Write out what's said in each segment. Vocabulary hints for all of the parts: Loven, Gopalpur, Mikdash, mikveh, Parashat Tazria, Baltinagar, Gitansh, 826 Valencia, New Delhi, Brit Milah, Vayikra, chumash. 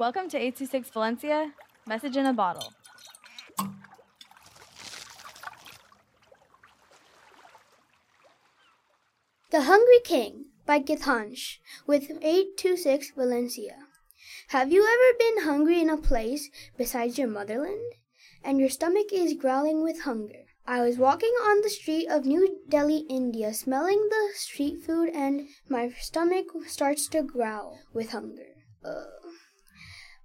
Welcome to 826 Valencia, message in a bottle. The Hungry King by Gitansh with 826 Valencia. Have you ever been hungry in a place besides your motherland? And your stomach is growling with hunger. I was walking on the street of New Delhi, India, smelling the street food, and my stomach starts to growl with hunger.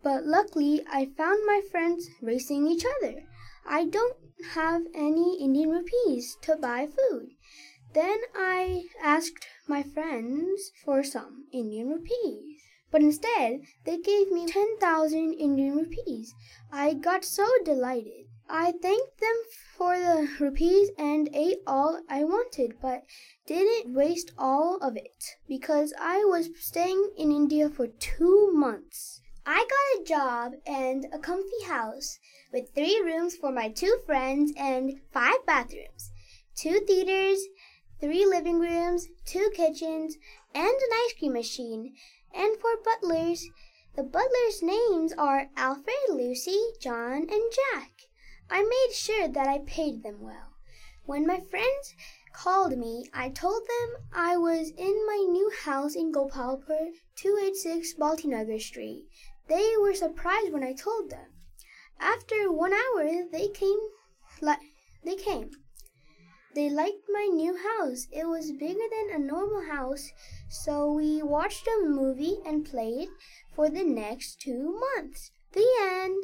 But luckily, I found my friends racing each other. I don't have any Indian rupees to buy food. Then I asked my friends for some Indian rupees. But instead, they gave me 10,000 Indian rupees. I got so delighted. I thanked them for the rupees and ate all I wanted, but didn't waste all of it because I was staying in India for 2 months. I got a job and a comfy house with 3 rooms for my 2 friends and 5 bathrooms, 2 theaters, 3 living rooms, 2 kitchens, and an ice cream machine, and 4 butlers. The butlers' names are Alfred, Lucy, John, and Jack. I made sure that I paid them well. When my friends called me, I told them I was in my new house in Gopalpur, 286 Baltinagar Street. They were surprised when I told them. After 1 hour, they came. They liked my new house. It was bigger than a normal house, so we watched a movie and played for the next 2 months. The end.